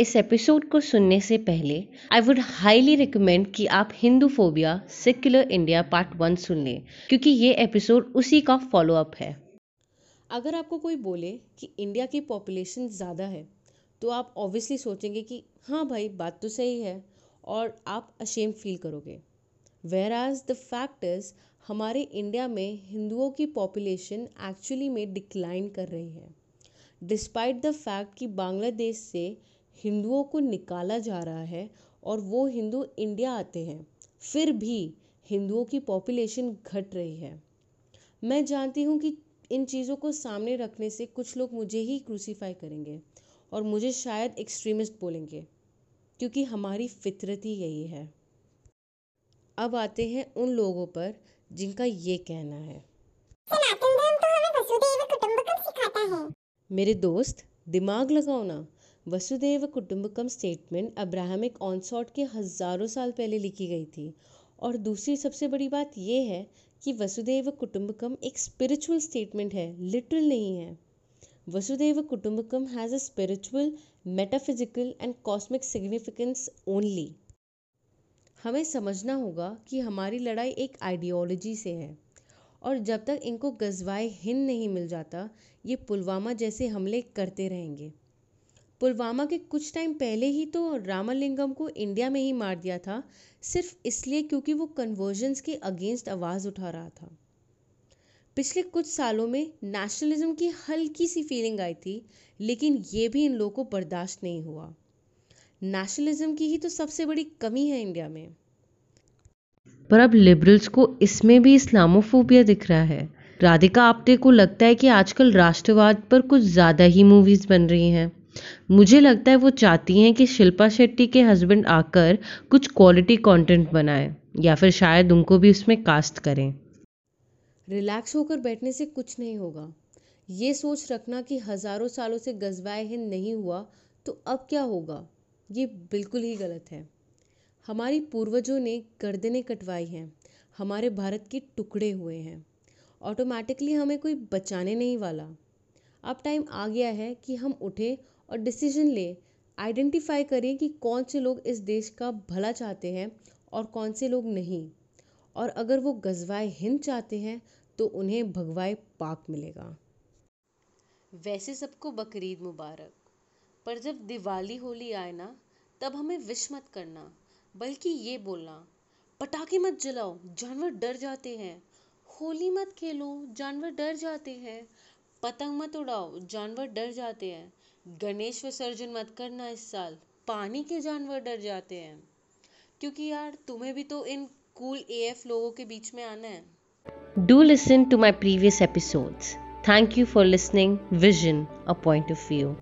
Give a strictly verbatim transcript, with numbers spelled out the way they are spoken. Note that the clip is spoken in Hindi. इस एपिसोड को सुनने से पहले आई वुड हाईली रिकमेंड कि आप Hindu phobia secular India part one सुन लें, क्योंकि ये एपिसोड उसी का फॉलोअप है। अगर आपको कोई बोले कि इंडिया की पॉपुलेशन ज़्यादा है तो आप ऑब्वियसली सोचेंगे कि हाँ भाई बात तो सही है, और आप अशेम फील करोगे। Whereas the fact is, हमारे इंडिया में हिंदुओं की पॉपुलेशन एक्चुअली में डिक्लाइन कर रही है, डिस्पाइट द फैक्ट कि बांग्लादेश से हिंदुओं को निकाला जा रहा है और वो हिंदू इंडिया आते हैं, फिर भी हिंदुओं की पॉपुलेशन घट रही है। मैं जानती हूँ कि इन चीज़ों को सामने रखने से कुछ लोग मुझे ही क्रूसीफाई करेंगे और मुझे शायद एक्सट्रीमिस्ट बोलेंगे, क्योंकि हमारी फितरत ही यही है। अब आते हैं उन लोगों पर जिनका ये कहना है, सनातन धर्म तो हमें वसुधैव कुटुंबकम सिखाता है। मेरे दोस्त, दिमाग लगाओ ना। वसुधैव कुटुंबकम स्टेटमेंट अब्राहमिक ऑनसॉट के हज़ारों साल पहले लिखी गई थी, और दूसरी सबसे बड़ी बात यह है कि वसुधैव कुटुंबकम एक स्पिरिचुअल स्टेटमेंट है, लिटरल नहीं है। वसुधैव कुटुंबकम has a spiritual, metaphysical and cosmic significance only. हमें समझना होगा कि हमारी लड़ाई एक आइडियोलॉजी से है, और जब तक इनको गजवाए हिंद नहीं मिल जाता ये पुलवामा जैसे हमले करते रहेंगे। पुलवामा के कुछ टाइम पहले ही तो रामलिंगम को इंडिया में ही मार दिया था, सिर्फ इसलिए क्योंकि वो कन्वर्जन्स के अगेंस्ट आवाज़ उठा रहा था। पिछले कुछ सालों में नेशनलिज्म की हल्की सी फीलिंग आई थी, लेकिन ये भी इन लोगों को बर्दाश्त नहीं हुआ। नेशनलिज्म की ही तो सबसे बड़ी कमी है इंडिया में। पर अब लिबरल्स को इसमें भी इस्लामोफोबिया दिख रहा है। राधिका आप्टे को लगता है कि आजकल राष्ट्रवाद पर कुछ ज़्यादा ही मूवीज़ बन रही हैं। मुझे लगता है वो चाहती हैं कि शिल्पा शेट्टी के हस्बैंड आकर कुछ क्वालिटी कंटेंट बनाए, या फिर शायद उनको भी उसमें कास्ट करें। रिलैक्स होकर बैठने से कुछ नहीं होगा। ये सोच रखना कि हज़ारों सालों से गजवाए हिंद नहीं हुआ तो अब क्या होगा, ये बिल्कुल ही गलत है। हमारी पूर्वजों ने गर्दनें कटवाई हैं, हमारे भारत के टुकड़े हुए हैं, ऑटोमेटिकली हमें कोई बचाने नहीं वाला। अब टाइम आ गया है कि हम उठे और डिसीजन लें, आइडेंटिफाई करें कि कौन से लोग इस देश का भला चाहते हैं और कौन से लोग नहीं। और अगर वो गजवाए हिंद चाहते हैं तो उन्हें भगवाए पाक मिलेगा। वैसे सबको बकरीद मुबारक, पर जब दिवाली होली आए ना तब हमें विश मत करना, बल्कि ये बोलना, पटाखे मत जलाओ, जानवर डर जाते हैं। होली मत खेलो, जानवर डर जाते हैं। पतंग मत उड़ाओ, जानवर डर जाते हैं। गणेश विसर्जन मत करना इस साल, पानी के जानवर डर जाते हैं। क्योंकि यार तुम्हें भी तो इन कूल एएफ लोगों के बीच में आना है। Do listen to my previous episodes. Thank you for listening vision, a point of view.